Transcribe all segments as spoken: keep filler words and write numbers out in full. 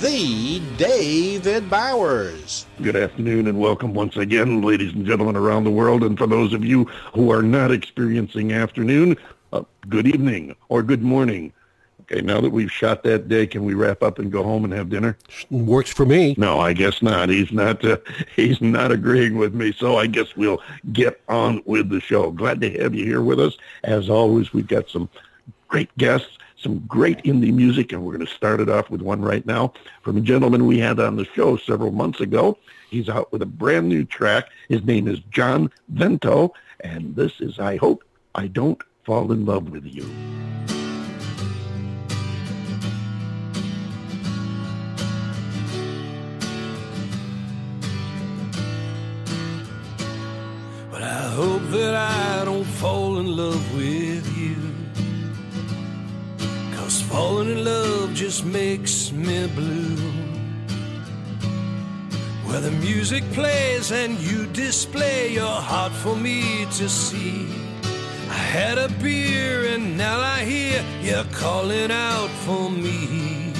the David Bowers. Good afternoon and welcome once again, ladies and gentlemen around the world. And for those of you who are not experiencing afternoon, uh, good evening or good morning. Okay, now that we've shot that day, can we wrap up and go home and have dinner? Works for me. No, I guess not. He's not uh, he's not agreeing with me, so I guess we'll get on with the show. Glad to have you here with us. As always, we've got some great guests, some great indie music, and we're going to start it off with one right now from a gentleman we had on the show several months ago. He's out with a brand new track. His name is John Vento, and this is I Hope I Don't Fall in Love With You. But I hope that I don't fall in love with you. Falling in love just makes me blue. Where the music plays and you display your heart for me to see. I had a beer and now I hear you calling out for me.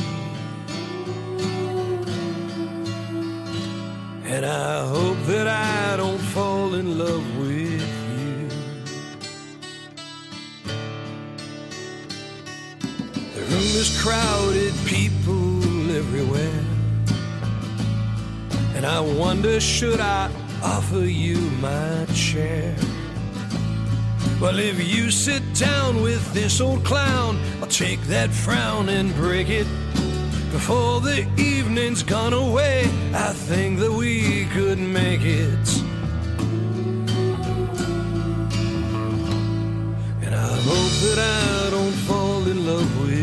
And I hope that I don't fall in love with you. The room is crowded, people everywhere, and I wonder, should I offer you my chair? Well, if you sit down with this old clown, I'll take that frown and break it. Before the evening's gone away, I think that we could make it. And I hope that I don't fall in love with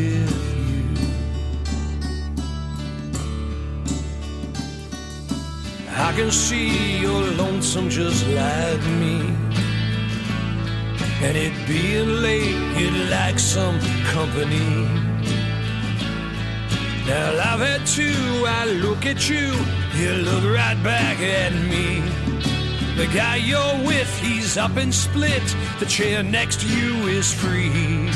I can see you're lonesome just like me, and it being late, you'd like some company. Now I've had two, I look at you, you look right back at me. The guy you're with, he's up and split, the chair next to you is free.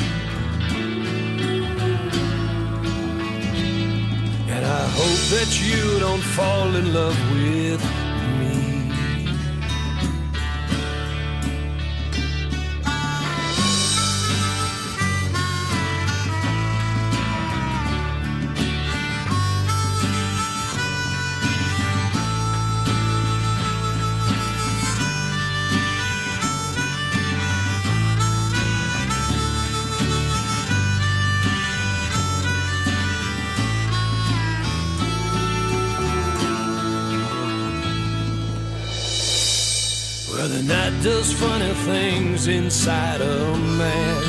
And I hope that you don't fall in love with me. The night does funny things inside a man.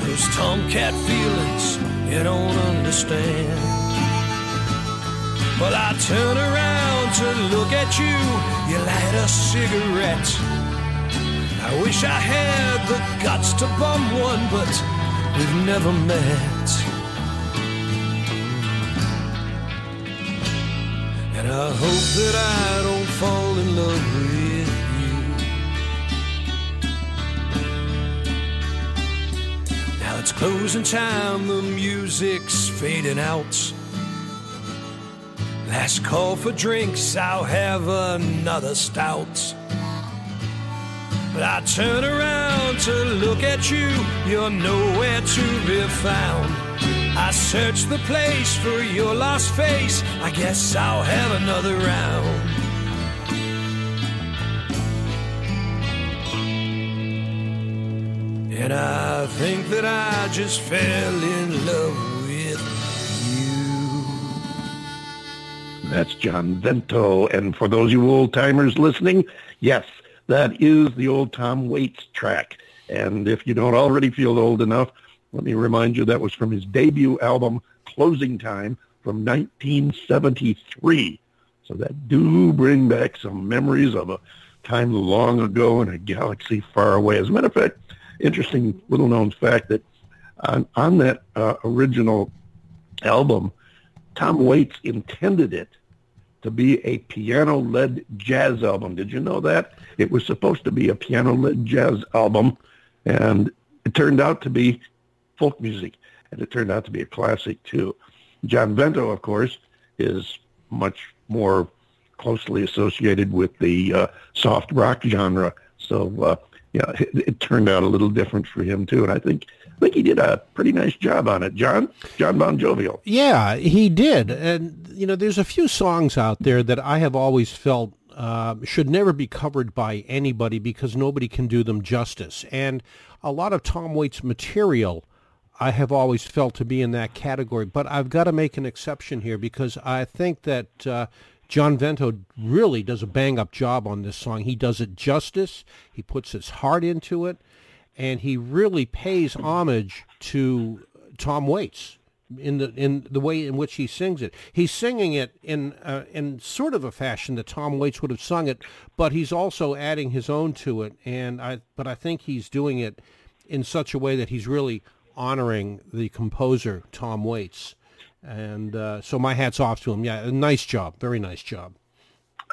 Those tomcat feelings you don't understand. Well, I turn around to look at you, you light a cigarette. I wish I had the guts to bum one, but we've never met. And I hope that I don't fall in love with you. It's closing time, the music's fading out. Last call for drinks, I'll have another stout. But I turn around to look at you, you're nowhere to be found. I search the place for your lost face, I guess I'll have another round. And I think that I just fell in love with you. That's John Vento. And for those of you old-timers listening, yes, that is the old Tom Waits track. And if you don't already feel old enough, let me remind you that was from his debut album, Closing Time, from nineteen seventy-three. So that do bring back some memories of a time long ago in a galaxy far away. As a matter of fact, interesting little-known fact that on, on that uh, original album, Tom Waits intended it to be a piano-led jazz album. Did you know that? It was supposed to be a piano-led jazz album, and it turned out to be folk music, and it turned out to be a classic, too. John Vento, of course, is much more closely associated with the uh, soft rock genre, so uh, yeah, it, it turned out a little different for him, too, and I think... I think he did a pretty nice job on it, John. John Bon Jovial. Yeah, he did. And, you know, there's a few songs out there that I have always felt uh, should never be covered by anybody because nobody can do them justice. And a lot of Tom Waits' material I have always felt to be in that category. But I've got to make an exception here because I think that uh, John Vento really does a bang-up job on this song. He does it justice. He puts his heart into it. And he really pays homage to Tom Waits in the in the way in which he sings it. He's singing it in uh, in sort of a fashion that Tom Waits would have sung it, but he's also adding his own to it. And I but I think he's doing it in such a way that he's really honoring the composer Tom Waits. And uh, so my hat's off to him. Yeah, a nice job, very nice job.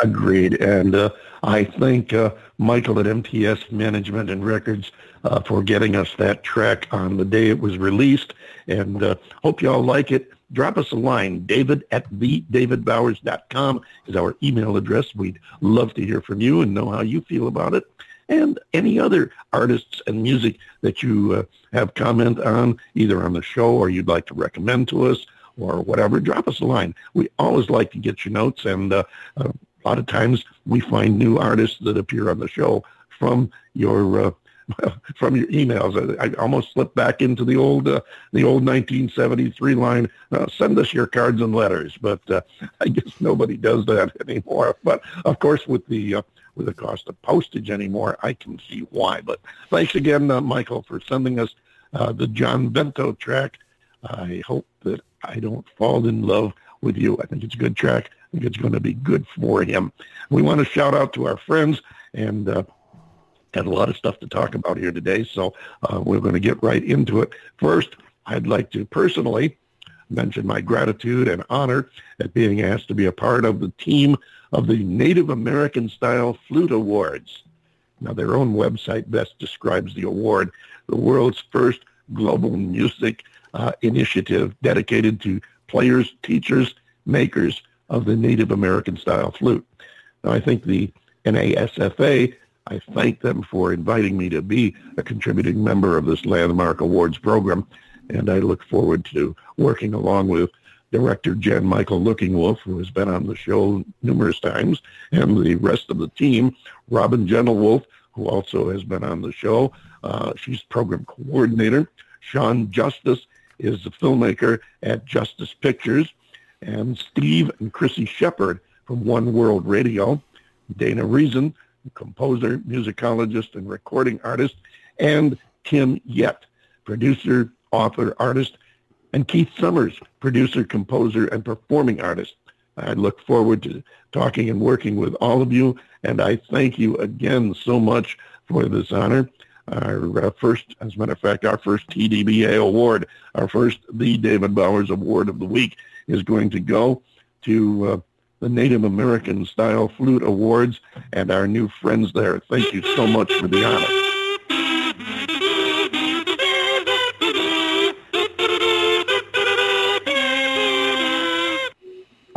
Agreed, and uh, I thank uh, Michael at M T S Management and Records uh, for getting us that track on the day it was released, and uh, hope y'all like it. Drop us a line. David at the David Bowers dot com is our email address. We'd love to hear from you and know how you feel about it, and any other artists and music that you uh, have comment on, either on the show or you'd like to recommend to us or whatever. Drop us a line. We always like to get your notes, and uh, uh, a lot of times we find new artists that appear on the show from your uh, from your emails. I, I almost slipped back into the old uh, the old nineteen seventy-three line. Uh, send us your cards and letters, but uh, I guess nobody does that anymore. But of course, with the uh, with the cost of postage anymore, I can see why. But thanks again, uh, Michael, for sending us uh, the John Vento track. I hope that I don't fall in love with you. I think it's a good track. I think it's going to be good for him. We want to shout out to our friends, and uh, had a lot of stuff to talk about here today, so uh, we're going to get right into it. First, I'd like to personally mention my gratitude and honor at being asked to be a part of the team of the Native American Style Flute Awards. Now, their own website best describes the award, the world's first global music uh, initiative dedicated to players, teachers, makers of the Native American Style Flute. Now, I think the N A S F A, I thank them for inviting me to be a contributing member of this landmark awards program, and I look forward to working along with director Jen Michael Lookingwolf, who has been on the show numerous times, and the rest of the team, Robin Gentlewolf, who also has been on the show. Uh, she's program coordinator. Shawn Justice is the filmmaker at Justice Pictures, and Steve and Chrissy Shepard from One World Radio, Dana Reason, composer, musicologist, and recording artist, and Tim Yet, producer, author, artist, and Keith Summers, producer, composer, and performing artist. I look forward to talking and working with all of you, and I thank you again so much for this honor. Our uh, first, as a matter of fact, our first T D B A award, our first The David Bowers Award of the Week is going to go to uh, the Native American Style Flute Awards and our new friends there. Thank you so much for the honor.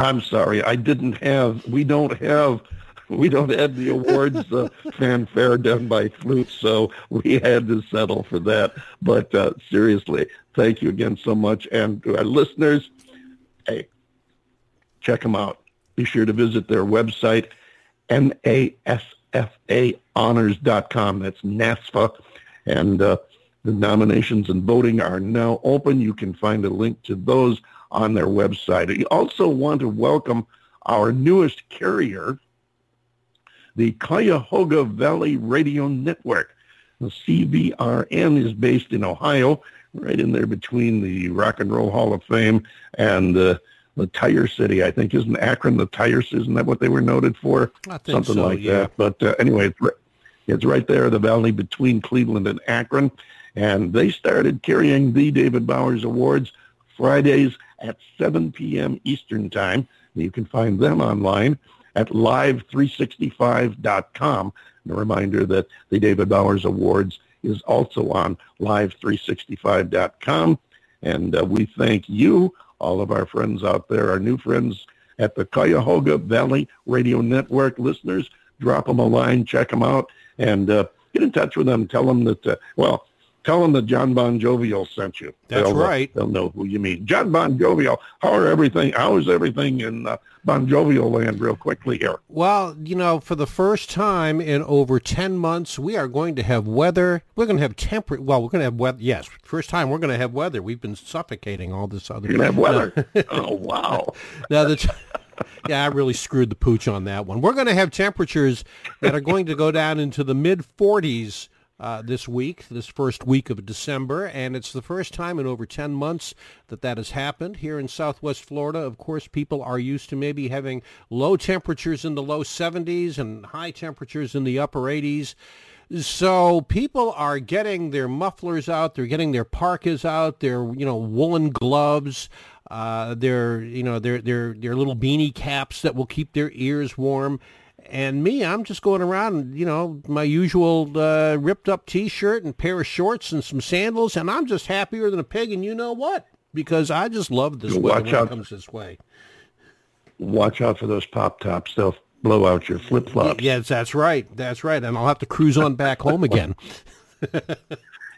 I'm sorry, I didn't have, we don't have... We don't have the awards uh, fanfare done by flutes, so we had to settle for that. But uh, seriously, thank you again so much. And to our listeners, hey, check them out. Be sure to visit their website, N A S F A honors dot com. That's NASFA. And uh, the nominations and voting are now open. You can find a link to those on their website. You also want to welcome our newest carrier, the Cuyahoga Valley Radio Network. The C V R N is based in Ohio, right in there between the Rock and Roll Hall of Fame and uh, the Tire City, I think. Isn't Akron the Tire City? Isn't that what they were noted for? I think Something so, like yeah. that. But uh, anyway, it's right there, the valley between Cleveland and Akron. And they started carrying the David Bowers Awards Fridays at seven p.m. Eastern Time. You can find them online at live three sixty-five dot com. And a reminder that the David Bowers Awards is also on live three sixty-five dot com. And uh, we thank you, all of our friends out there, our new friends at the Cuyahoga Valley Radio Network listeners. Drop them a line, check them out, and uh, get in touch with them. Tell them that, uh, well, tell them that John Bon Jovial sent you. That's they'll, right. They'll know who you mean. John Bon Jovial, how are everything, how is everything in uh, Bon Jovial land real quickly here? Well, you know, for the first time in over ten months, we are going to have weather. We're going to have temperate, well, we're going to have weather. Yes, first time we're going to have weather. We've been suffocating all this other. You're going to have weather. No. Oh, wow. Now, the... T- Yeah, I really screwed the pooch on that one. We're going to have temperatures that are going to go down into the mid forties uh, this week, this first week of December, and it's the first time in over ten months that that has happened. Here in Southwest Florida, of course, people are used to maybe having low temperatures in the low seventies and high temperatures in the upper eighties. So people are getting their mufflers out, they're getting their parkas out, their, you know, woolen gloves, uh, their, you know, their, their, their little beanie caps that will keep their ears warm. And me, I'm just going around, you know, my usual uh, ripped up T-shirt and pair of shorts and some sandals, and I'm just happier than a pig, and you know what? Because I just love this weather when it comes this way. Watch out for those pop tops, though. Blow out your flip-flops. Yes, that's right. That's right. And I'll have to cruise on back home again.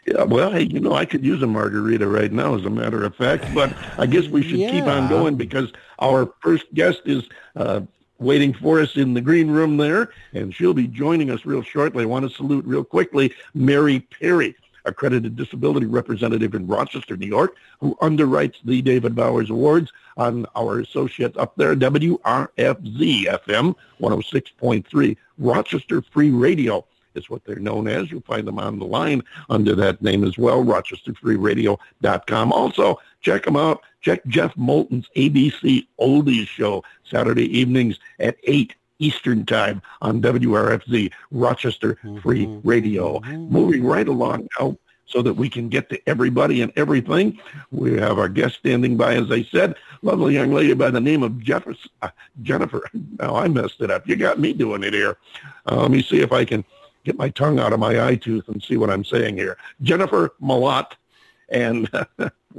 Yeah, well, hey, you know, I could use a margarita right now, as a matter of fact. But I guess we should yeah. keep on going, because our first guest is uh, waiting for us in the green room there. And she'll be joining us real shortly. I want to salute real quickly Mary Perry, accredited disability representative in Rochester, New York, who underwrites the David Bowers Awards on our associate up there, W R F Z F M one oh six point three. Rochester Free Radio is what they're known as. You'll find them on the line under that name as well, rochester free radio dot com. Also, check them out. Check Jeff Moulton's A B C Oldies Show, Saturday evenings at eight Eastern Time on W R F Z, Rochester Free mm-hmm. Radio. Mm-hmm. Moving right along now so that we can get to everybody and everything. We have our guest standing by, as I said, lovely young lady by the name of Jeffers, uh, Jennifer. Now, I messed it up. You got me doing it here. Uh, let me see if I can get my tongue out of my eye tooth and see what I'm saying here. Jennifer Mlott, and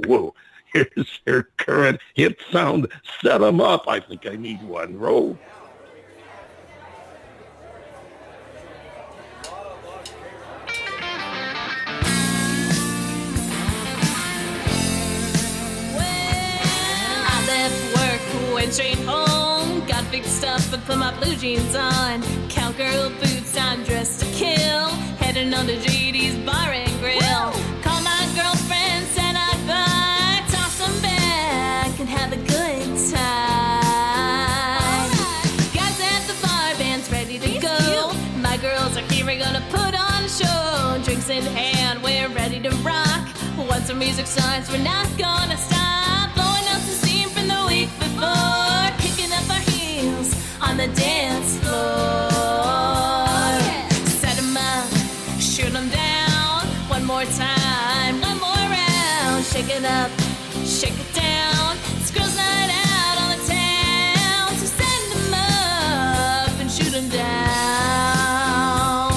whoa, here's her current hit sound, Set 'Em Up. I think I need one. Roll. Straight home, got fixed up and put my blue jeans on, cowgirl boots, I'm dressed to kill, heading on to J D's Bar and Grill. Woo! Call my girlfriend, said I'd buy, toss them back and have a good time. Right. Guys at the bar, band's ready to He's go, cute. My girls are here, we're gonna put on a show, drinks in hand, we're ready to rock, once the music starts, we're not gonna stop, blowing up the steam from the week before. On the dance floor, oh, yeah. Set 'em up, shoot 'em down. One more time, one more round. Shake it up, shake it down. It's girls' night out on the town. So set 'em up and shoot 'em down.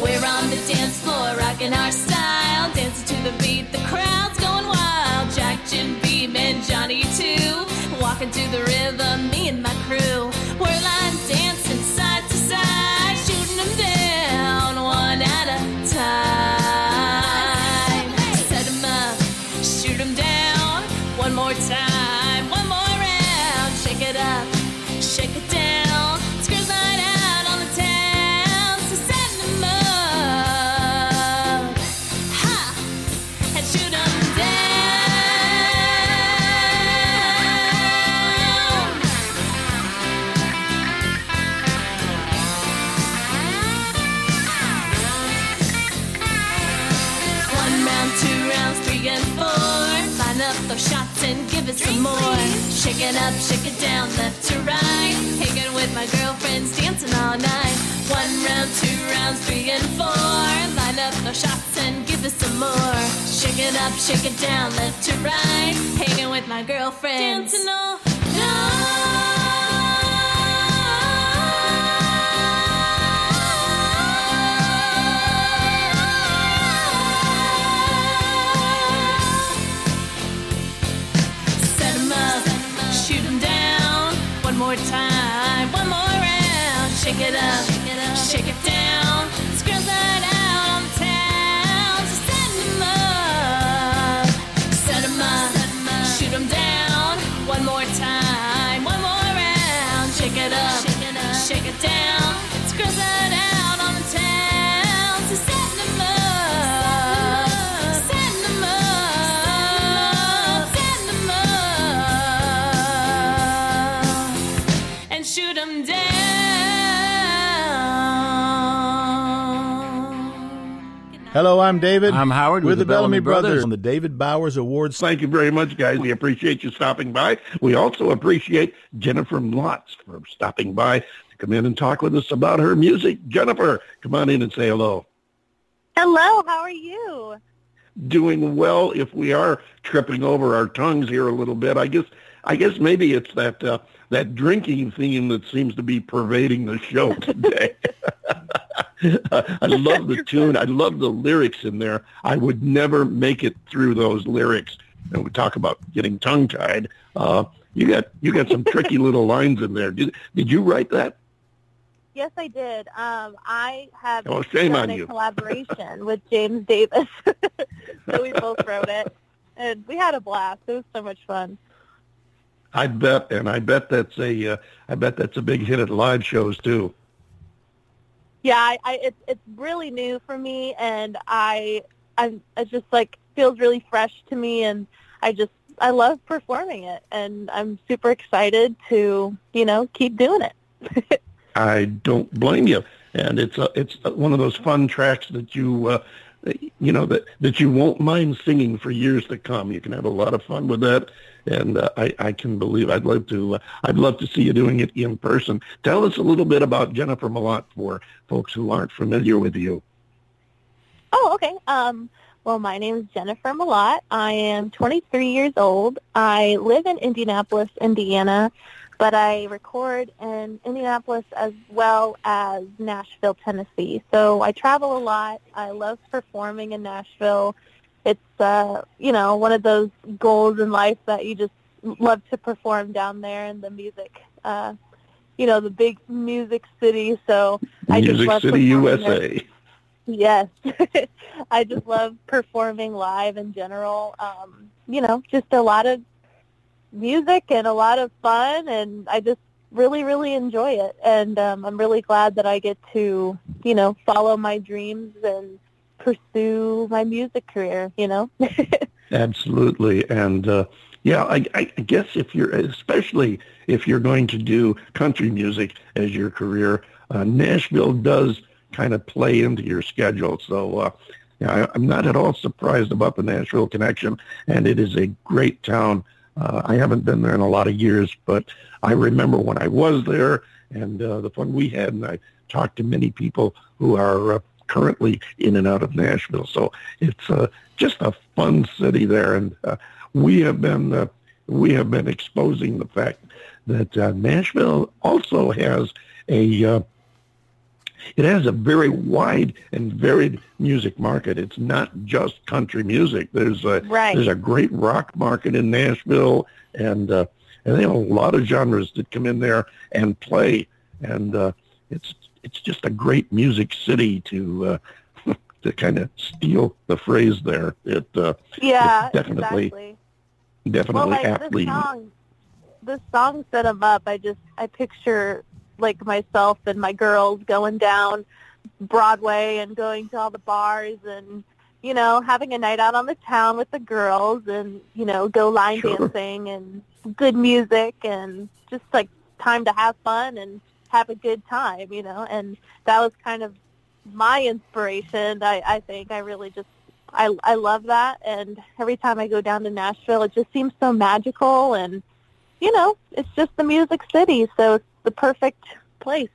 We're on the dance floor, rocking our style, dancing to the beat. The crowd's going wild. Jack, Jim Beam, and Johnny too, walking to the rhythm. Me and my crew. We're line dancing side to side, shooting them down one at a time. Set them up, shoot them down, one more time, one more round. Shake it up, shake it down, it's girls' night out on the town. So set them up, ha, and shoot them down. Shots drinks and give us drink, some more. Please. Shake it up, shake it down, left to right. Hanging with my girlfriends, dancing all night. One round, two rounds, three and four. Line up our shots and give us some more. Shake it up, shake it down, left to right. Hanging with my girlfriends, dancing all night. One more time, one more round. Shake it up, shake it, up, shake it down. Scrub that out on the town. So set them up, set them up, set them up. Shoot them down. One more time, one more round. Shake it up, shake it, up, shake it down. Scrub that out on the town. So set them up, set them up, set them up. Shoot 'em down. Hello, I'm David. I'm Howard. We're with the, the Bellamy, Bellamy Brothers. Brothers on the David Bowers Awards. Thank you very much, guys. We appreciate you stopping by. We also appreciate Jennifer Mlott for stopping by to come in and talk with us about her music. Jennifer, come on in and say hello. Hello, how are you? Doing well. If we are tripping over our tongues here a little bit, I guess I guess maybe it's that... Uh, that drinking theme that seems to be pervading the show today. I love the tune. I love the lyrics in there. I would never make it through those lyrics. And we talk about getting tongue-tied. Uh, you got you got some tricky little lines in there. Did, did you write that? Yes, I did. Um, I have oh, shame done on a you. collaboration with James Davis. So we both wrote it. And we had a blast. It was so much fun. I bet, and I bet that's a, uh, I bet that's a big hit at live shows too. Yeah, I, I, it's it's really new for me, and I, I, it just like feels really fresh to me, and I just I love performing it, and I'm super excited to you know keep doing it. I don't blame you, and it's a, it's one of those fun tracks that you. Uh, you know, that, that you won't mind singing for years to come. You can have a lot of fun with that, and uh, I, I can believe I'd love to uh, I'd love to see you doing it in person. Tell us a little bit about Jennifer Mlott for folks who aren't familiar with you. Oh, okay. Um, well, my name is Jennifer Mlott. I am twenty-three years old. I live in Indianapolis, Indiana, but I record in Indianapolis as well as Nashville, Tennessee. So I travel a lot. I love performing in Nashville. It's, uh, you know, one of those goals in life that you just love to perform down there in the music, uh, you know, the big music city. So I just love performing there. Music City, U S A. Yes. I just love performing live in general. Um, you know, just a lot of music and a lot of fun, and I just really, really enjoy it. And um, I'm really glad that I get to, you know, follow my dreams and pursue my music career, you know? Absolutely. And, uh, yeah, I, I guess if you're, especially if you're going to do country music as your career, uh, Nashville does kind of play into your schedule. So, uh, yeah, I, I'm not at all surprised about the Nashville connection, and it is a great town. Uh, I haven't been there in a lot of years, but I remember when I was there and uh, the fun we had, and I talked to many people who are uh, currently in and out of Nashville. So it's uh, just a fun city there, and uh, we have been uh, we have been exposing the fact that uh, Nashville also has a uh, it has a very wide and varied music market. It's not just country music. There's a right. there's a great rock market in Nashville, and uh, and they have a lot of genres that come in there and play. And uh, it's it's just a great music city to uh, to kind of steal the phrase there. It uh, yeah, definitely exactly. definitely well, like aptly. This song, this song set them up. I just I picture. like myself and my girls going down Broadway and going to all the bars and, you know, having a night out on the town with the girls and, you know, go line sure. dancing and good music and just, like, time to have fun and have a good time, you know. And that was kind of my inspiration, I, I think. I really just I, I love that, and every time I go down to Nashville, it just seems so magical, and, you know, it's just the music city, so it's the perfect place.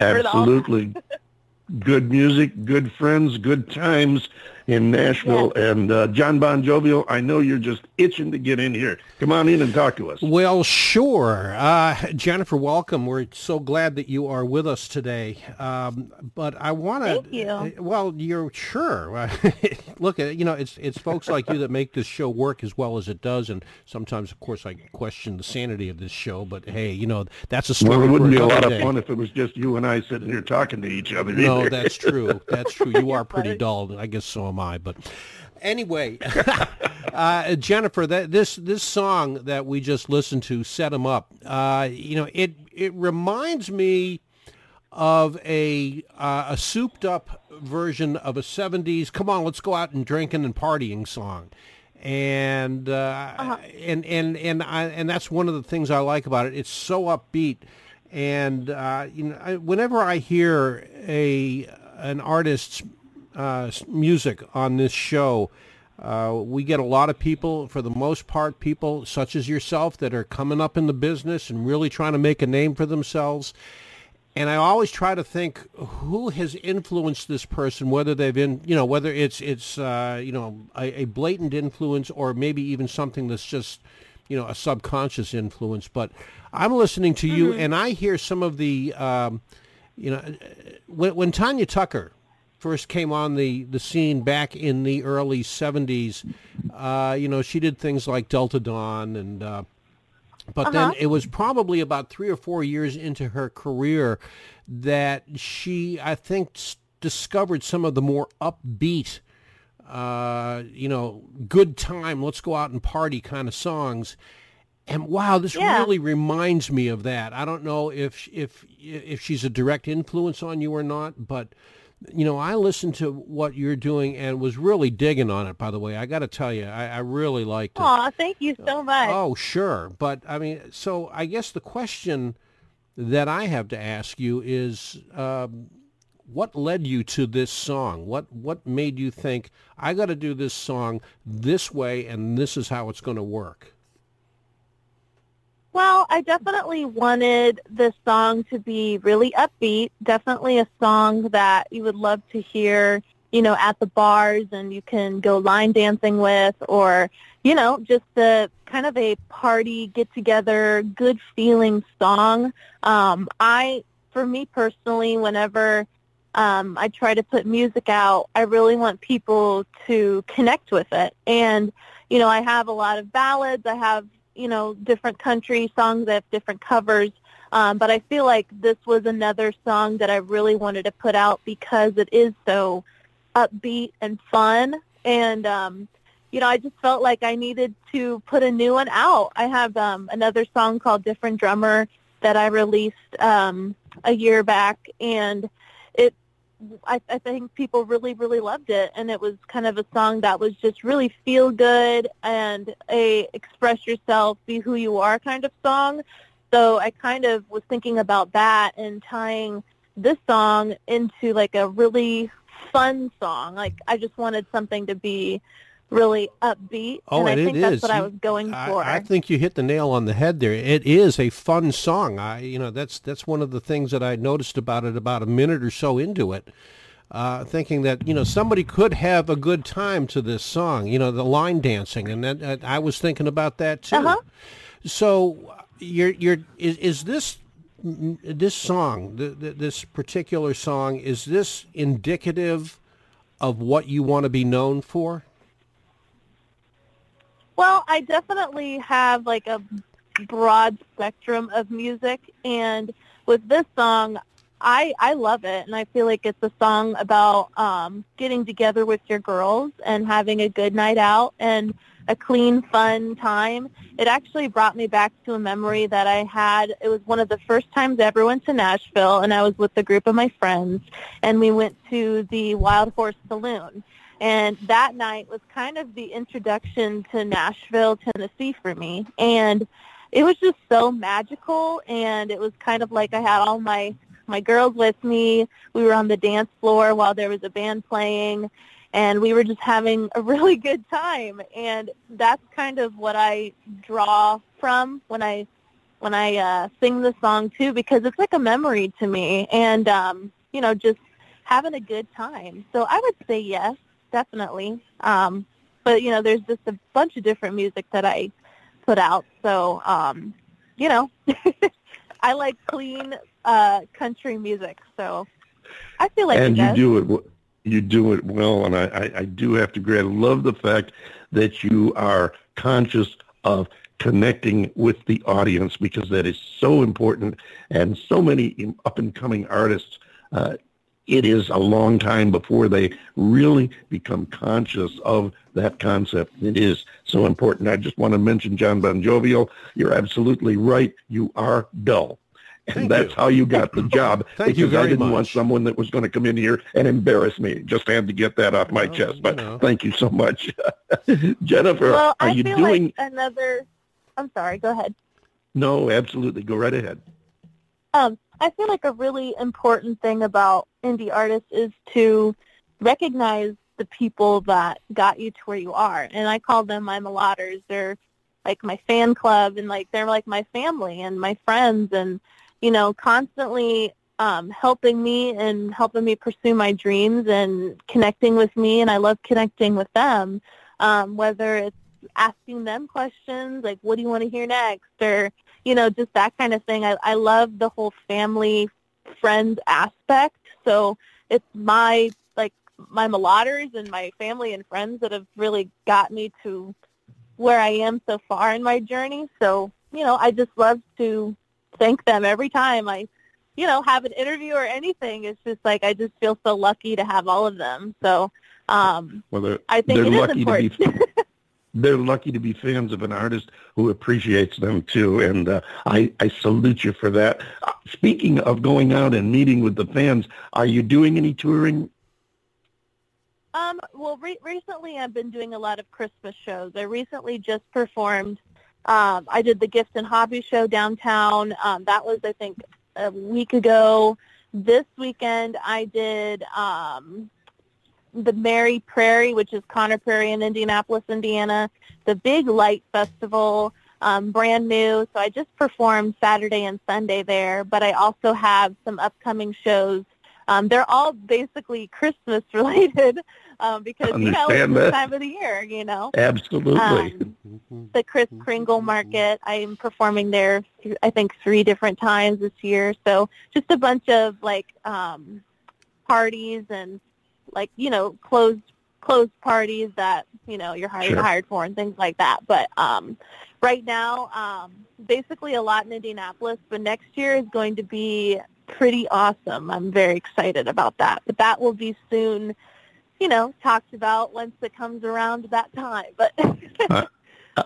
Absolutely. Good music, good friends, good times in Nashville. Yeah. And uh, John Bon Jovial, I know you're just itching to get in here. Come on in and talk to us. Well, sure. Uh, Jennifer, welcome. We're so glad that you are with us today. Um, but I want to... Thank you. Uh, well, you're sure. Look, you know, it's it's folks like you that make this show work as well as it does. And sometimes, of course, I question the sanity of this show. But, hey, you know, that's a story. Well, it wouldn't be a lot of fun if it was just you and I sitting here talking to each other. No, either. That's true. That's true. You are pretty dull. I guess so am I. But anyway, uh, Jennifer, that, this this song that we just listened to, Set 'Em Up, uh, you know, it it reminds me of a uh, a souped up version of a seventies, come on, let's go out and drinking and partying song. And, uh, uh-huh. and, and, and, I, and that's one of the things I like about it. It's so upbeat. And, uh, you know, I, whenever I hear a an artist's Uh, music on this show, uh, we get a lot of people, for the most part, people such as yourself that are coming up in the business and really trying to make a name for themselves. And I always try to think who has influenced this person, whether they've been, you know, whether it's it's uh, you know a, a blatant influence or maybe even something that's just, you know, a subconscious influence. But I'm listening to mm-hmm. you, and I hear some of the, um, you know, when, when Tanya Tucker first came on the, the scene back in the early seventies, uh, you know, she did things like Delta Dawn, and uh, but uh-huh. then it was probably about three or four years into her career that she, I think, s- discovered some of the more upbeat, uh, you know, good time, let's go out and party kind of songs. And wow, this yeah. really reminds me of that. I don't know if if if she's a direct influence on you or not, but... You know, I listened to what you're doing and was really digging on it, by the way. I got to tell you, I, I really liked it. Aw, thank you so much. Oh, sure. But, I mean, so I guess the question that I have to ask you is, um, what led you to this song? What what made you think, I got to do this song this way, and this is how it's going to work? Well, I definitely wanted this song to be really upbeat, definitely a song that you would love to hear, you know, at the bars and you can go line dancing with, or, you know, just a kind of a party, get-together, good feeling song. Um, I, for me personally, whenever um, I try to put music out, I really want people to connect with it. And, you know, I have a lot of ballads, I have you know, different country songs. I have different covers. Um, but I feel like this was another song that I really wanted to put out because it is so upbeat and fun. And, um, you know, I just felt like I needed to put a new one out. I have um, another song called Different Drummer that I released um, a year back. And it, I, I think people really, really loved it. And it was kind of a song that was just really feel good and a express yourself, be who you are kind of song. So I kind of was thinking about that and tying this song into like a really fun song. Like I just wanted something to be really upbeat. Oh, and, and I think it that's is. What I was going I, for. I think you hit the nail on the head there. It is a fun song. I, you know, that's that's one of the things that I noticed about it about a minute or so into it, uh, thinking that, you know, somebody could have a good time to this song, you know, the line dancing. And that, uh, I was thinking about that too. Uh-huh. So you're, you're, is, is this, this song, the, the, this particular song, is this indicative of what you want to be known for? Well, I definitely have like a broad spectrum of music, and with this song, I I love it, and I feel like it's a song about um, getting together with your girls and having a good night out and a clean, fun time. It actually brought me back to a memory that I had. It was one of the first times I ever went to Nashville, and I was with a group of my friends, and we went to the Wild Horse Saloon. And that night was kind of the introduction to Nashville, Tennessee for me. And it was just so magical. And it was kind of like I had all my, my girls with me. We were on the dance floor while there was a band playing. and we were just having a really good time. And that's kind of what I draw from when I when I uh, sing the song too, because it's like a memory to me, and um, you know, just having a good time. So I would say yes, definitely. Um, but you know, there's just a bunch of different music that I put out. So um, you know, I like clean uh, country music. So I feel like and you does. do it. W- you do it well, and I, I, I do have to agree. I love the fact that you are conscious of connecting with the audience, because that is so important. And so many up-and-coming artists, uh, it is a long time before they really become conscious of that concept. It is so important. I just want to mention John Bon Jovial. You're absolutely right. You are dull. And Thank that's you. how you got the job. Thank because you very I didn't much. want someone that was going to come in here and embarrass me. Just had to get that off my well, chest. But you know. Thank you so much. Jennifer, well, are I you feel doing... Like another... I'm sorry, go ahead. No, absolutely. Go right ahead. Um, I feel like a really important thing about indie artists is to recognize the people that got you to where you are. And I call them my Mlotters. They're like my fan club, and like they're like my family and my friends, and you know, constantly um, helping me and helping me pursue my dreams and connecting with me. And I love connecting with them, um, whether it's asking them questions, like, what do you want to hear next? Or, you know, just that kind of thing. I, I love the whole family, friends aspect. So it's my, like, my Mlotters and my family and friends that have really got me to where I am so far in my journey. So, you know, I just love to thank them every time I, you know, have an interview or anything. It's just like I just feel so lucky to have all of them. So um, well, I think it is important. Be, they're lucky to be fans of an artist who appreciates them too, and uh, I, I salute you for that. Uh, speaking of going out and meeting with the fans, are you doing any touring? Um, well, re- recently I've been doing a lot of Christmas shows. I recently just performed Um, I did the Gift and Hobby Show downtown. Um, that was, I think, a week ago. This weekend I did um, the Merry Prairie, which is Connor Prairie in Indianapolis, Indiana, the Big Light Festival, um, brand new. So I just performed Saturday and Sunday there, but I also have some upcoming shows. Um, they're all basically Christmas-related. Um, because, you know, it's the time of the year, you know. Absolutely. Um, the Kris Kringle Market, I'm performing there, I think, three different times this year. So just a bunch of, like, um, parties and, like, you know, closed closed parties that, you know, you're hired, sure. hired for and things like that. But um, right now, um, basically a lot in Indianapolis, but next year is going to be pretty awesome. I'm very excited about that. But that will be soon, you know, talked about once it comes around that time. But I,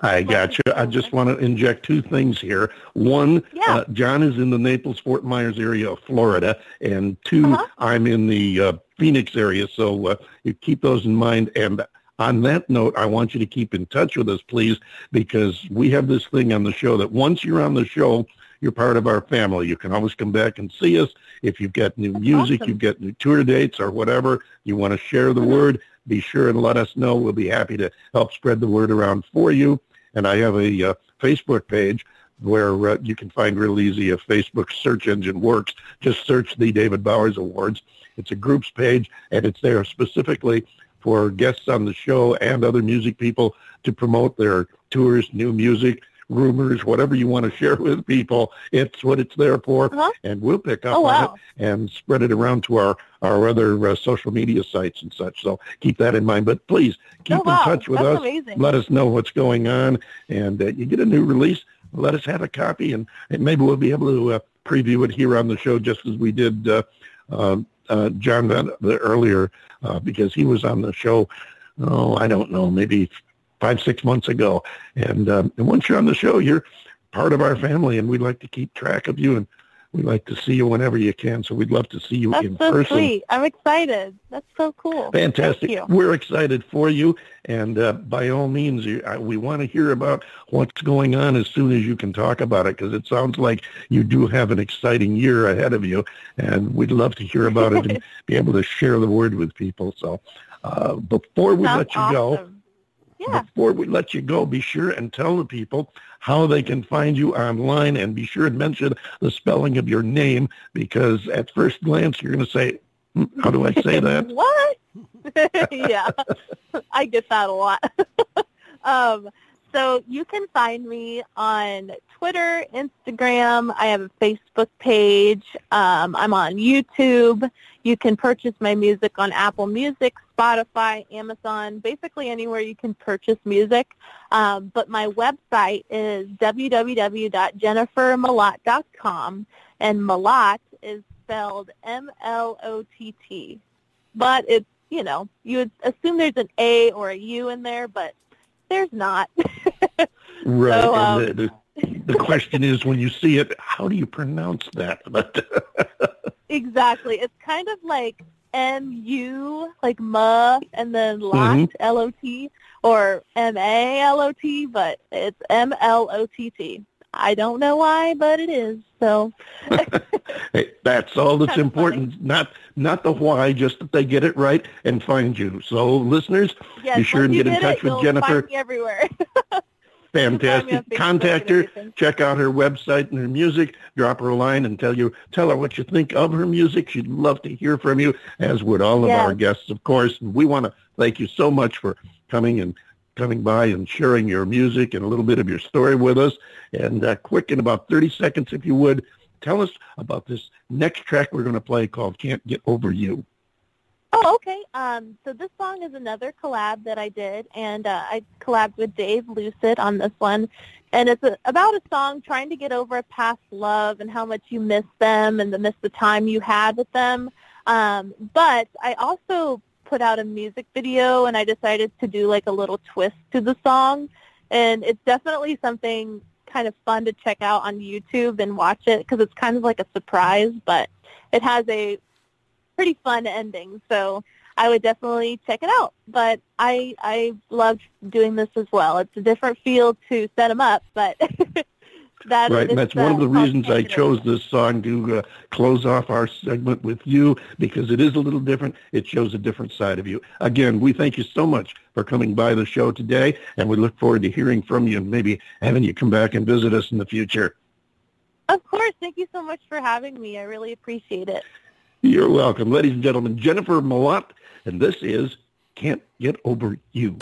I got you. I just want to inject two things here. One, yeah. uh, John is in the Naples-Fort Myers area of Florida, and two, uh-huh. I'm in the uh, Phoenix area, so uh, you keep those in mind. And on that note, I want you to keep in touch with us, please, because we have this thing on the show that once you're on the show, you're part of our family. You can always come back and see us. If you've got new That's music, awesome. You've got new tour dates or whatever, you want to share the word, be sure and let us know. We'll be happy to help spread the word around for you. And I have a uh, Facebook page where uh, you can find real easy if Facebook's search engine works. Just search the David Bowers Awards. It's a groups page, and it's there specifically for guests on the show and other music people to promote their tours, new music, rumors, whatever you want to share with people. It's what it's there for, uh-huh. and we'll pick up oh, wow. on it and spread it around to our, our other uh, social media sites and such. So keep that in mind. But please, keep oh, wow. in touch with That's us. Amazing. Let us know what's going on. And uh, you get a new release, let us have a copy, and, and maybe we'll be able to uh, preview it here on the show just as we did uh, uh, uh, John Vento earlier, uh, because he was on the show, oh, I don't know, maybe five, six months ago. And, um, and once you're on the show, you're part of our family, and we'd like to keep track of you, and we'd like to see you whenever you can. So we'd love to see you That's in so person. That's so sweet. I'm excited. That's so cool. Fantastic. We're excited for you. And uh, by all means, you, I, we want to hear about what's going on as soon as you can talk about it, because it sounds like you do have an exciting year ahead of you, and we'd love to hear about it and be able to share the word with people. So Uh, before we That's let you awesome. go, yeah. before we let you go, be sure and tell the people how they can find you online, and be sure and mention the spelling of your name, because at first glance you're going to say, how do I say that? What? Yeah, I get that a lot. um, so you can find me on Twitter, Instagram. I have a Facebook page. Um, I'm on YouTube. You can purchase my music on Apple Music, Spotify, Amazon, basically anywhere you can purchase music. Um, but my website is w w w dot jennifer mlott dot com, and Mlott is spelled M L O T T. But it's, you know, you would assume there's an A or a U in there, but there's not. Right. So, um, and the, the, the question is, when you see it, how do you pronounce that? But exactly. It's kind of like M U, like ma, and then lot, mm-hmm. L O T, or M A L O T, but it's M L O T T. I don't know why, but it is. So hey, that's all that's kind of important. Funny. Not not the why, just that they get it right and find you. So listeners, yes, be sure and get, get in touch it, with you'll Jennifer. Find me everywhere. Fantastic. Contact her, check out her website and her music, drop her a line and tell you tell her what you think of her music. She'd love to hear from you, as would all of yes. our guests, of course. And we want to thank you so much for coming and coming by and sharing your music and a little bit of your story with us. And uh, quick, in about thirty seconds, if you would, tell us about this next track we're going to play called Can't Get Over You. Oh, okay. Um, so this song is another collab that I did, and uh, I collabed with Dave Lucid on this one. And it's a, about a song trying to get over a past love and how much you miss them and the miss the time you had with them. Um, but I also put out a music video, and I decided to do like a little twist to the song, and it's definitely something kind of fun to check out on YouTube and watch it, because it's kind of like a surprise, but it has a pretty fun ending, so I would definitely check it out. But I I loved doing this as well. It's a different feel to set them up, but That right, and that's one of the reasons I chose this song to uh, close off our segment with you, because it is a little different. It shows a different side of you. Again, we thank you so much for coming by the show today, and we look forward to hearing from you and maybe having you come back and visit us in the future. Of course. Thank you so much for having me. I really appreciate it. You're welcome. Ladies and gentlemen, Jennifer Mlott, and this is Can't Get Over You.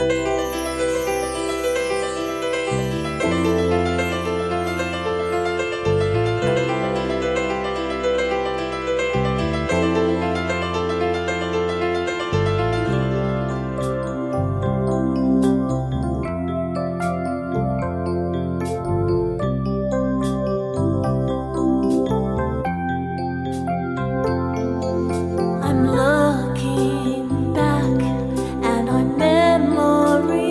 Looking back, and our memory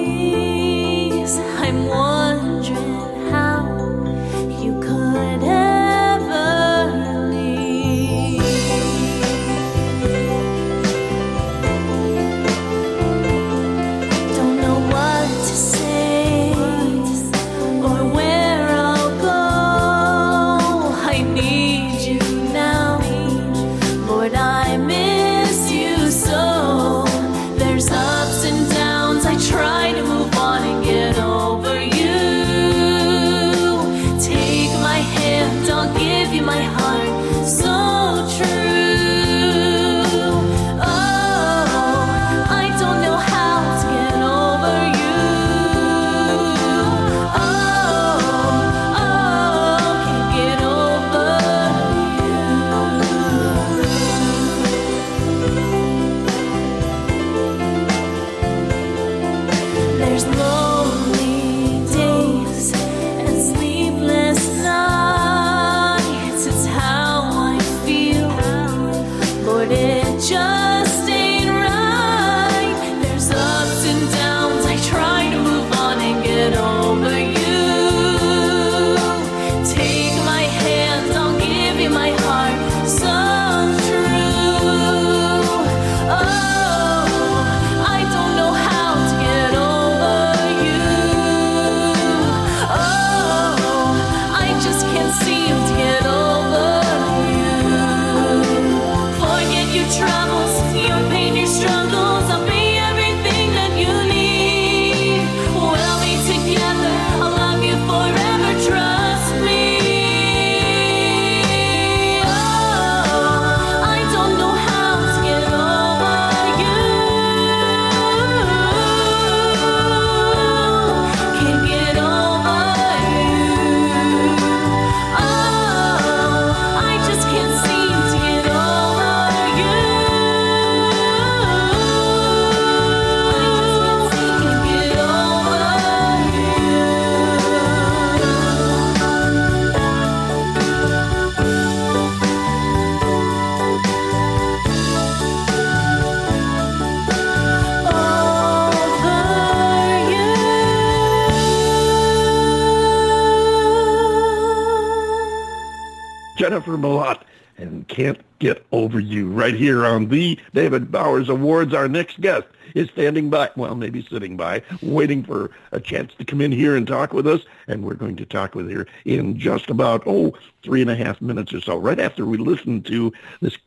Mlott and Can't Get Over You right here on the David Bowers Awards. Our next guest is standing by, well, maybe sitting by, waiting for a chance to come in here and talk with us. And we're going to talk with her in just about, oh, three and a half minutes or so, right after we listen to this,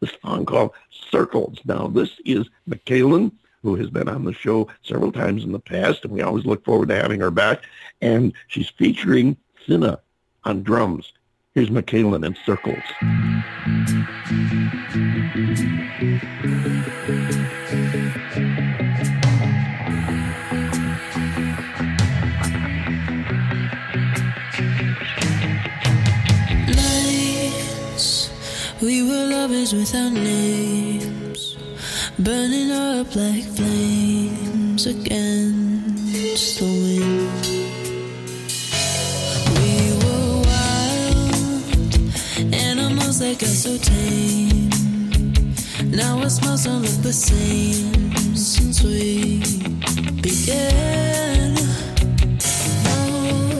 this song called Circles. Now, this is Mikalyn, who has been on the show several times in the past, and we always look forward to having her back. And she's featuring Sina on drums. Here's Mikalyn in Circles. Lights, we were lovers without names, burning up like flames against the wind. That got so tame. Now our smiles don't look the same since we began. Oh,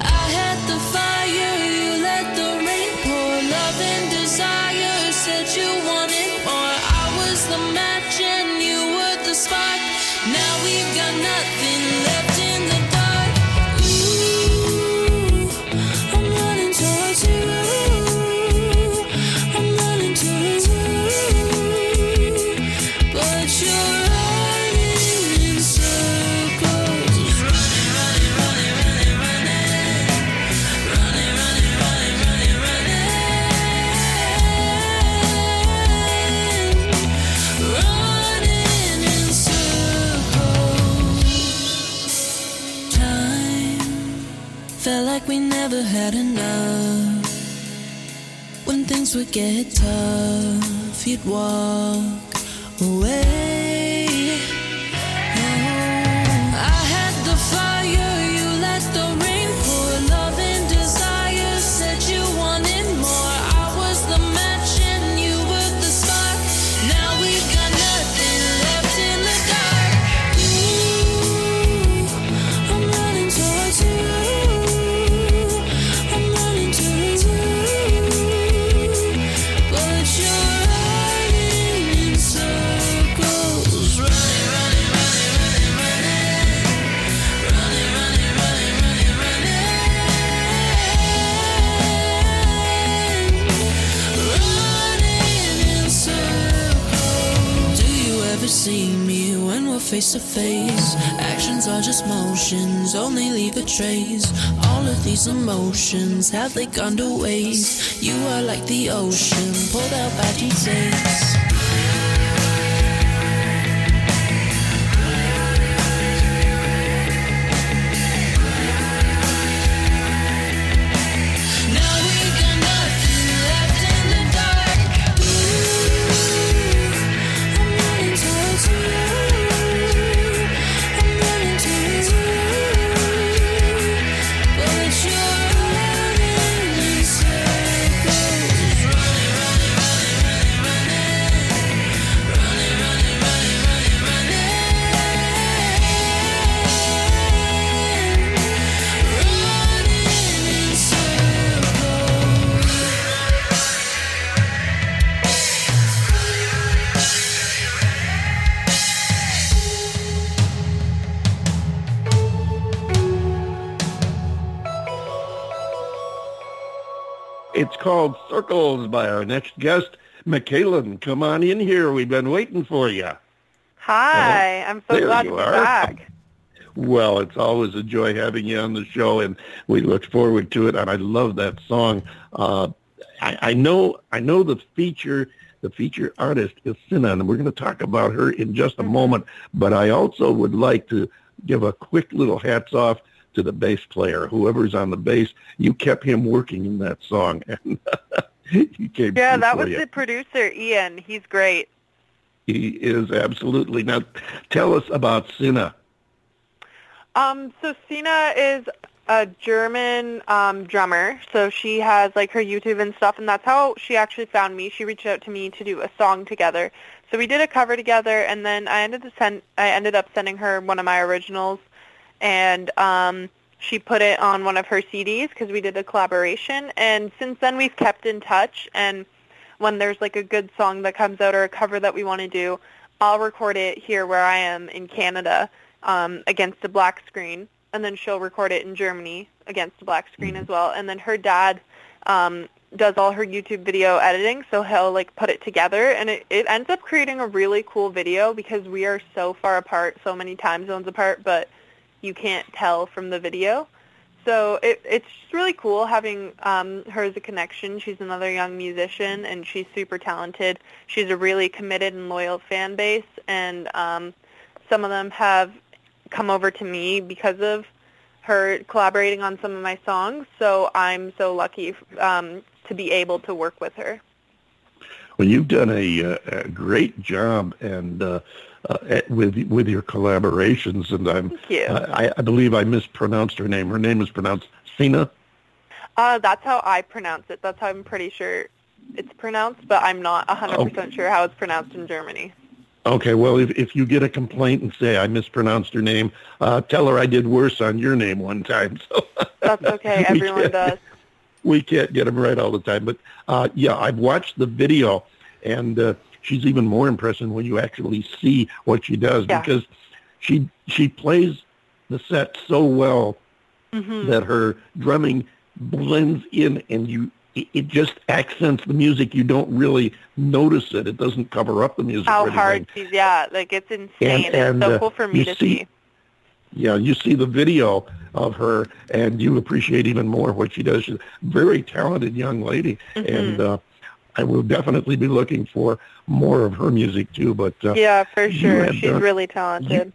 I had the fire, you let the rain pour. Love and desire said you wanted more. I was the match and you were the spark. Now we've got nothing left in the dark. Ooh, I'm running towards you. Felt like we never had enough. When things would get tough, you'd walk away. Oh, I had the fire, you let the rain pour. Love and desire said you wanted more. I was the match and you were the spark. Now we've got nothing left in the dark. Ooh, I'm running towards you. See me when we're face to face. Actions are just motions, only leave a trace. All of these emotions, have they gone to waste? You are like the ocean, pulled out by details. It's called Circles by our next guest, Mikalyn. Come on in here. We've been waiting for you. Hi. Uh, I'm so glad to be back. Well, it's always a joy having you on the show, and we look forward to it. And I love that song. Uh, I, I know I know the feature the feature artist is Sina, and we're going to talk about her in just a mm-hmm. moment. But I also would like to give a quick little hats off to the bass player, whoever's on the bass. You kept him working in that song. And he came yeah, that was you. The producer, Ian. He's great. He is, absolutely. Now, tell us about Sina. Um, so Sina is a German um, drummer. So she has, like, her YouTube and stuff, and that's how she actually found me. She reached out to me to do a song together. So we did a cover together, and then I ended, to send, I ended up sending her one of my originals. And um, she put it on one of her C Ds because we did a collaboration. And since then, we've kept in touch. And when there's like a good song that comes out or a cover that we want to do, I'll record it here where I am in Canada um, against a black screen. And then she'll record it in Germany against a black screen mm-hmm. as well. And then her dad um, does all her YouTube video editing, so he'll like put it together. And it, it ends up creating a really cool video because we are so far apart, so many time zones apart, but you can't tell from the video. So it, it's just really cool having um, her as a connection. She's another young musician, and she's super talented. She's a really committed and loyal fan base, and um, some of them have come over to me because of her collaborating on some of my songs, so I'm so lucky um, to be able to work with her. Well, you've done a, a great job and uh, uh, with with your collaborations, and I'm, Thank you. I, I believe I mispronounced her name. Her name is pronounced Sina? Uh, that's how I pronounce it. That's how I'm pretty sure it's pronounced, but I'm not one hundred percent oh. sure how it's pronounced in Germany. Okay, well, if, if you get a complaint and say I mispronounced her name, uh, tell her I did worse on your name one time. So that's okay. Everyone does. We can't get them right all the time. But, uh, yeah, I've watched the video, and uh, she's even more impressive when you actually see what she does yeah. because she she plays the set so well mm-hmm. that her drumming blends in, and you it just accents the music. You don't really notice it. It doesn't cover up the music. How or hard she's, yeah, like it's insane. And, and, it's so uh, cool for me to see, see. Yeah, you see the video of her, and you appreciate even more what she does. She's a very talented young lady, mm-hmm. and uh, I will definitely be looking for more of her music too. But uh, yeah, for sure. She's done, really talented.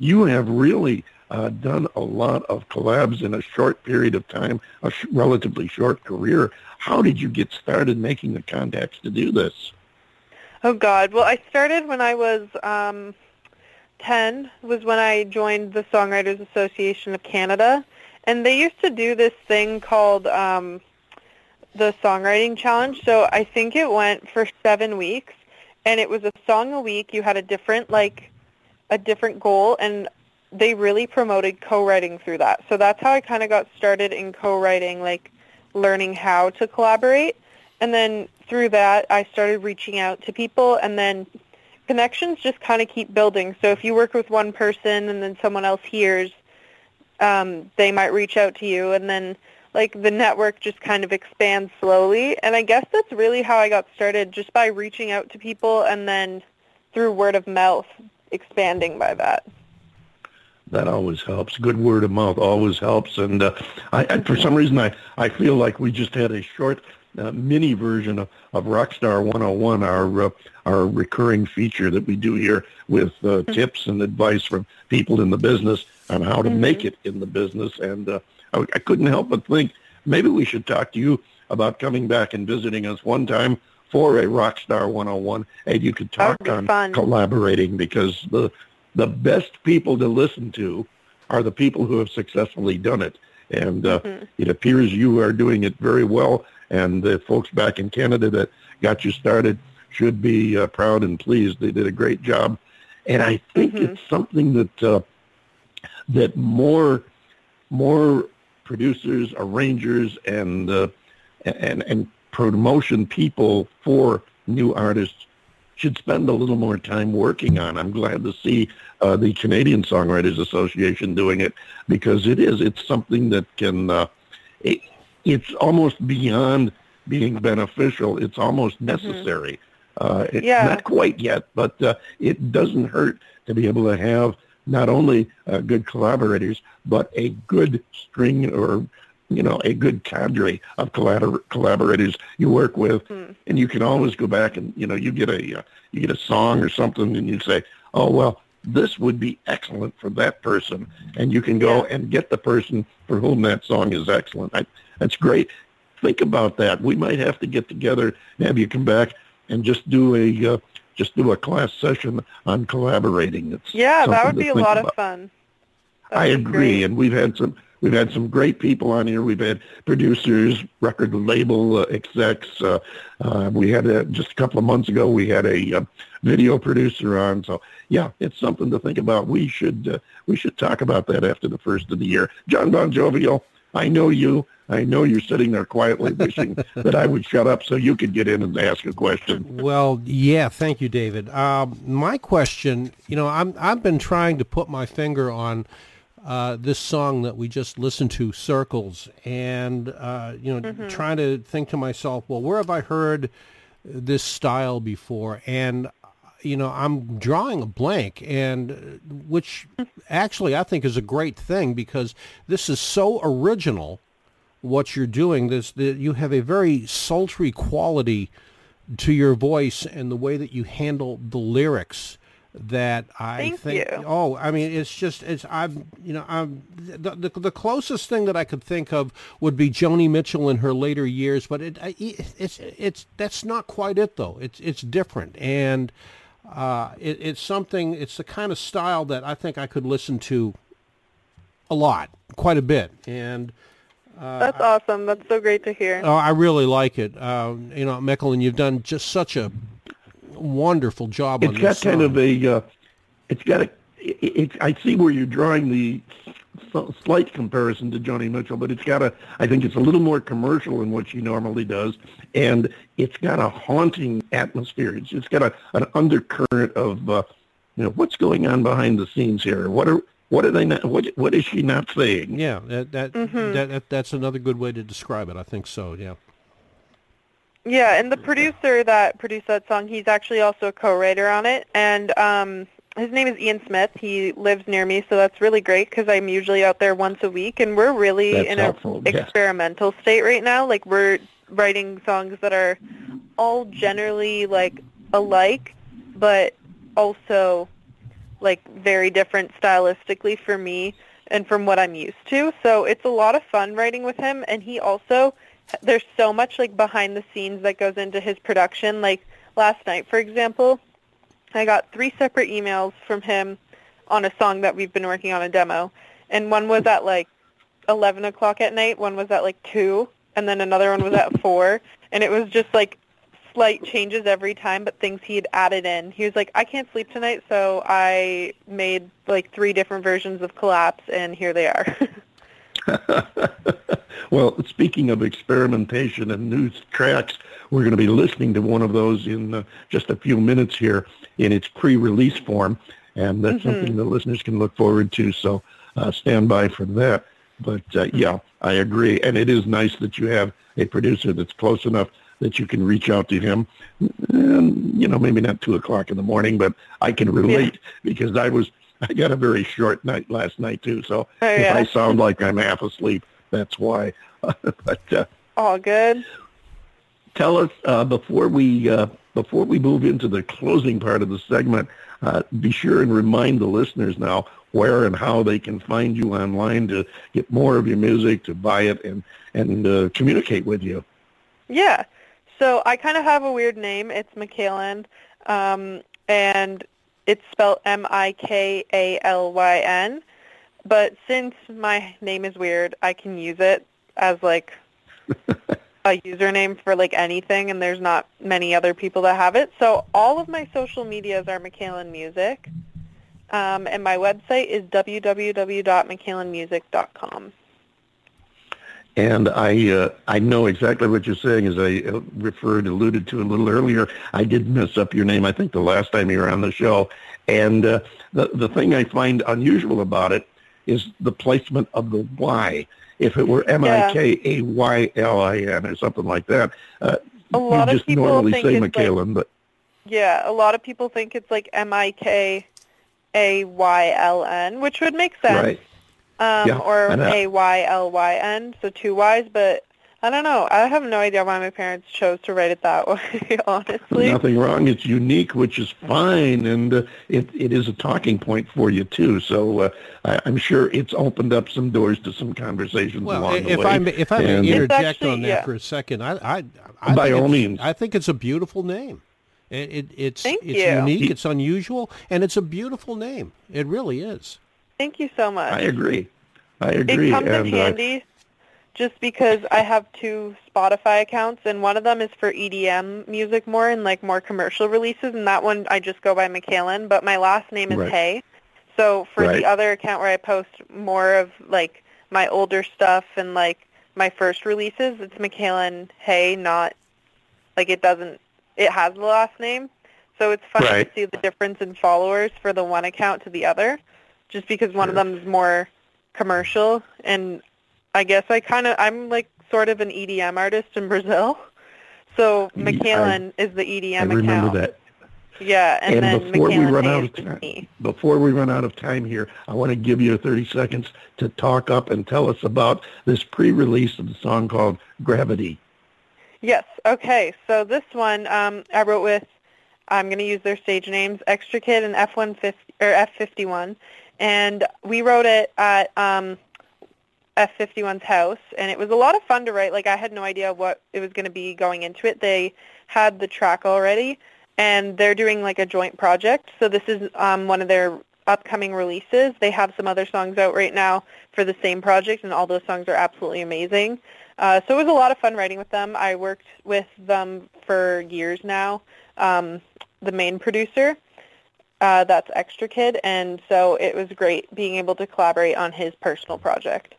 You, you have really... Uh, done a lot of collabs in a short period of time, a sh- relatively short career. How did you get started making the contacts to do this? Oh, God. Well, I started when I was um, ten, was when I joined the Songwriters Association of Canada. And they used to do this thing called um, the Songwriting Challenge. So I think it went for seven weeks, and it was a song a week. You had a different, like, a different goal, and they really promoted co-writing through that. So that's how I kind of got started in co-writing, like learning how to collaborate. And then through that, I started reaching out to people, and then connections just kind of keep building. So if you work with one person and then someone else hears, um, they might reach out to you, and then like the network just kind of expands slowly. And I guess that's really how I got started, just by reaching out to people and then through word of mouth expanding by that. That always helps. Good word of mouth always helps. And uh, I, I, for some reason, I, I feel like we just had a short uh, mini version of, of Rockstar one oh one, our uh, our recurring feature that we do here with uh, mm-hmm. tips and advice from people in the business on how to mm-hmm. make it in the business. And uh, I, I couldn't help but think maybe we should talk to you about coming back and visiting us one time for a Rockstar one oh one, and you could talk on fun. collaborating, because the The best people to listen to are the people who have successfully done it. And uh, mm-hmm. it appears you are doing it very well. And the folks back in Canada that got you started should be uh, proud and pleased. They did a great job. And I think mm-hmm. it's something that uh, that more more producers, arrangers, and, uh, and, and promotion people for new artists should spend a little more time working on. I'm glad to see uh, the Canadian Songwriters Association doing it, because it is. It's something that can, uh, it, it's almost beyond being beneficial. It's almost necessary. Mm-hmm. Uh, it's yeah. not quite yet, but uh, it doesn't hurt to be able to have not only uh, good collaborators, but a good string or you know, a good cadre of collabor- collaborators you work with, mm. and you can always go back and, you know, you get a uh, you get a song or something, and you say, oh, well, this would be excellent for that person, and you can go yeah. and get the person for whom that song is excellent. I, that's great. Think about that. We might have to get together and have you come back and just do a uh, just do a class session on collaborating. It's yeah, that would be a lot about. of fun. That'd I agree, great. And we've had some We've had some great people on here. We've had producers, record label uh, execs. Uh, uh, we had a, just a couple of months ago, we had a uh, video producer on. So, yeah, it's something to think about. We should uh, we should talk about that after the first of the year. John Bon Jovial, I know you. I know you're sitting there quietly wishing that I would shut up so you could get in and ask a question. Well, yeah, thank you, David. Uh, my question, you know, I'm, I've been trying to put my finger on uh, this song that we just listened to, Circles, and, uh, you know, mm-hmm. trying to think to myself, well, where have I heard this style before? And, you know, I'm drawing a blank, and which actually I think is a great thing because this is so original. What you're doing, this the, you have a very sultry quality to your voice and the way that you handle the lyrics. That I Thank think. You. Oh, I mean, it's just it's. I'm you know I'm the, the the closest thing that I could think of would be Joni Mitchell in her later years, but it it's it's that's not quite it though. It's it's different and uh, it, it's something. It's the kind of style that I think I could listen to a lot, quite a bit, and. Uh, That's awesome. That's so great to hear. Oh, I really like it. Uh, you know, Mikalyn, you've done just such a wonderful job it's on this song. It's got kind of a, uh, it's got a, it, it, I see where you're drawing the slight comparison to Joni Mitchell, but it's got a, I think it's a little more commercial than what she normally does, and it's got a haunting atmosphere. It's, it's got a, an undercurrent of, uh, you know, what's going on behind the scenes here? What are... What are they not, what what is she not saying? Yeah, that that, mm-hmm. that that that's another good way to describe it. I think so. Yeah. Yeah, and the producer that produced that song, he's actually also a co-writer on it, and um, his name is Ian Smith. He lives near me, so that's really great because I'm usually out there once a week, and we're really that's in helpful. An yeah. experimental state right now. Like we're writing songs that are all generally like alike, but also. Like very different stylistically for me and from what I'm used to. So it's a lot of fun writing with him. And he also, there's so much like behind the scenes that goes into his production. Like last night, for example, I got three separate emails from him on a song that we've been working on a demo. And one was at like eleven o'clock at night. One was at like two. And then another one was at four. And it was just like, slight changes every time, but things he had added in. He was like, I can't sleep tonight, so I made like three different versions of Collapse, and here they are. Well, speaking of experimentation and new tracks, we're going to be listening to one of those in uh, just a few minutes here in its pre-release form, and that's mm-hmm. something that listeners can look forward to, so uh, stand by for that. But uh, yeah, I agree, and it is nice that you have a producer that's close enough that you can reach out to him, and, you know, maybe not two o'clock in the morning, but I can relate yeah. because I was, I got a very short night last night, too, so oh, yeah. if I sound like I'm half asleep, that's why. but uh, all good. Tell us, uh, before we uh, before we move into the closing part of the segment, uh, be sure and remind the listeners now where and how they can find you online to get more of your music, to buy it, and, and uh, communicate with you. Yeah. So I kind of have a weird name. It's Mikalyn, um, and it's spelled M I K A L Y N. But since my name is weird, I can use it as, like, a username for, like, anything, and there's not many other people that have it. So all of my social medias are Mikalyn Music, um, and my website is w w w dot mikalyn music dot com. And I uh, I know exactly what you're saying, as I referred, alluded to a little earlier. I did mess up your name, I think, the last time you were on the show. And uh, the, the thing I find unusual about it is the placement of the Y. If it were M I K A Y L I N or something like that, uh, you just normally say Mikalyn. Like, but yeah, a lot of people think it's like M I K A Y L N, which would make sense. Right. Um, yeah, or A Y L Y N, so two Y's, but I don't know. I have no idea why my parents chose to write it that way, honestly. Nothing wrong. It's unique, which is fine, and uh, it, it is a talking point for you, too. So uh, I, I'm sure it's opened up some doors to some conversations well, along the way. I, if I may interject actually, on that yeah. for a second, I, I, I, By all means. I think it's a beautiful name. It, it, it's Thank it's you. unique, it's unusual, and it's a beautiful name. It really is. Thank you so much. I agree. I agree. It comes and in handy I... just because I have two Spotify accounts, and one of them is for E D M music more and like more commercial releases, and that one I just go by Mikalyn, but my last name is right. Hay. So for right. the other account where I post more of like my older stuff and like my first releases, it's Mikalyn Hay, not like it doesn't, it has the last name. So it's funny right. to see the difference in followers for the one account to the other, just because one sure. of them is more commercial. And I guess I kind of, I'm like sort of an E D M artist in Brazil. So Mikalyn I, is the E D M account. I remember account. that. Yeah, and, and then before Mikalyn we run out of time, before we run out of time here, I want to give you thirty seconds to talk up and tell us about this pre-release of the song called Gravity. Yes. Okay. So this one um, I wrote with, I'm going to use their stage names, Extra Kid and F one fifty or F fifty-one, and we wrote it at um, F fifty-one's house, and it was a lot of fun to write. Like I had no idea what it was going to be going into it. They had the track already. And they're doing like a joint project, so this is um, one of their upcoming releases. They have some other songs out right now for the same project, and all those songs are absolutely amazing. Uh, so it was a lot of fun writing with them. I worked with them for years now, um, the main producer. Uh, that's Extra Kid, and so it was great being able to collaborate on his personal project.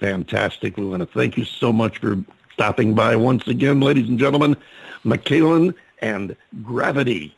Fantastic, Luana. Thank you so much for stopping by once again, ladies and gentlemen. Mikalyn and Gravity.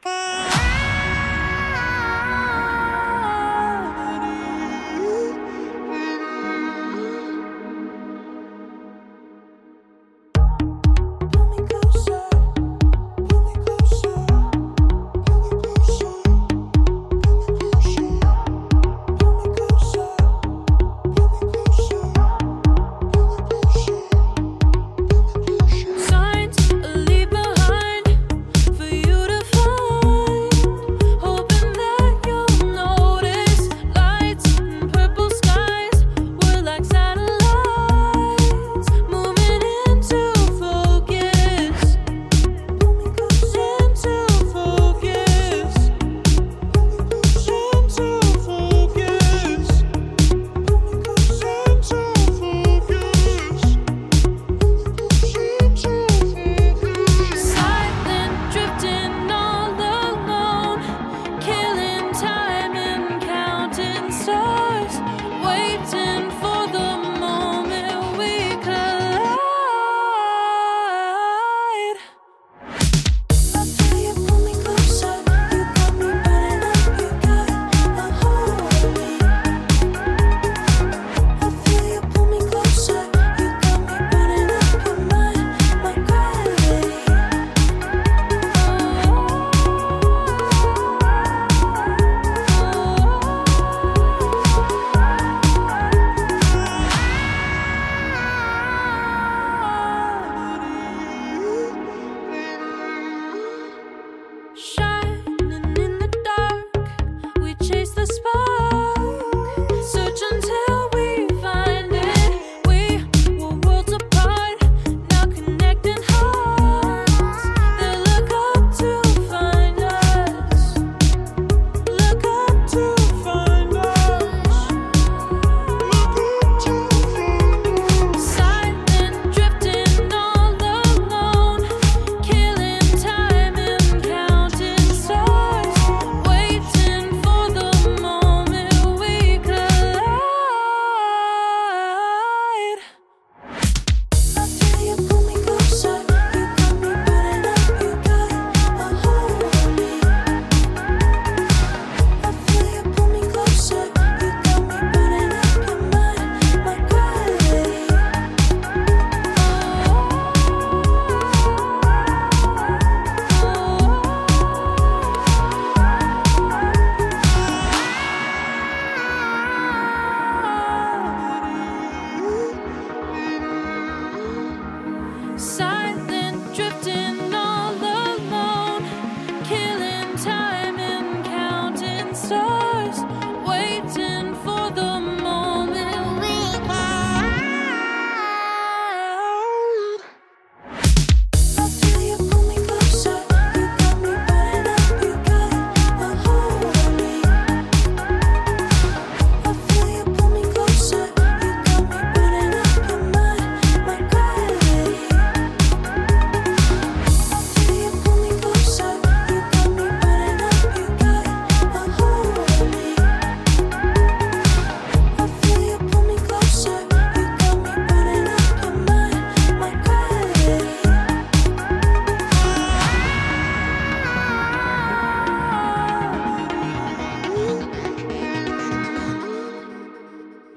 Signs leave behind for you to follow.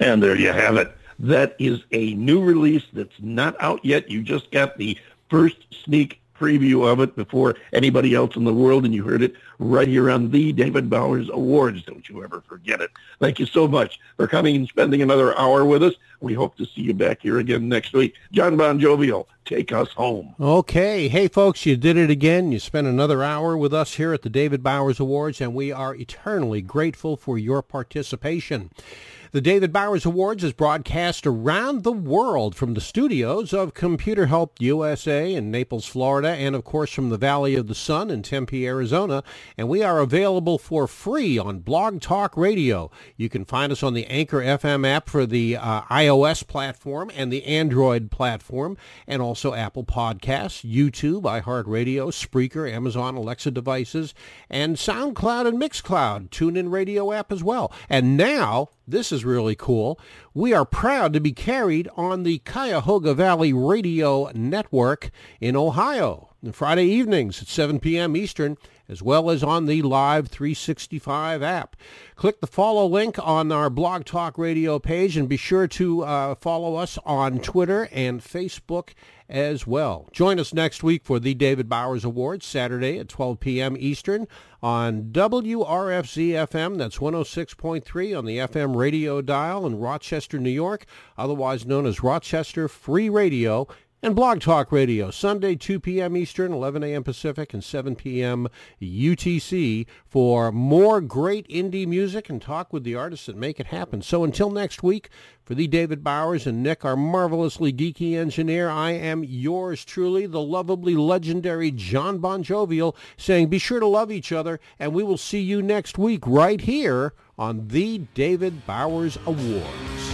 And there you have it. That is a new release that's not out yet. You just got the first sneak preview of it before anybody else in the world, and you heard it right here on the David Bowers Awards. Don't you ever forget it. Thank you so much for coming and spending another hour with us. We hope to see you back here again next week. John Bon Jovial, take us home. Okay. Hey, folks, you did it again. You spent another hour with us here at the David Bowers Awards, and we are eternally grateful for your participation. The David Bowers Awards is broadcast around the world from the studios of Computer Help U S A in Naples, Florida, and, of course, from the Valley of the Sun in Tempe, Arizona. And we are available for free on Blog Talk Radio. You can find us on the Anchor F M app for the uh, iOS platform and the Android platform, and also Apple Podcasts, YouTube, iHeartRadio, Spreaker, Amazon Alexa devices, and SoundCloud and MixCloud, TuneIn Radio app as well. And now, this is really cool. We are proud to be carried on the Cuyahoga Valley Radio Network in Ohio on Friday evenings at seven p.m. Eastern, as well as on the Live three sixty-five app. Click the follow link on our Blog Talk Radio page, and be sure to uh, follow us on Twitter and Facebook as well. Join us next week for the David Bowers Awards, Saturday at twelve p.m. Eastern on W R F Z F M. That's one oh six point three on the F M radio dial in Rochester, New York, otherwise known as Rochester Free Radio. And Blog Talk Radio, Sunday, two p.m. Eastern, eleven a.m. Pacific, and seven p.m. U T C for more great indie music and talk with the artists that make it happen. So until next week, for the David Bowers and Nick, our marvelously geeky engineer, I am yours truly, the lovably legendary John Bon Jovial, saying be sure to love each other, and we will see you next week right here on the David Bowers Awards.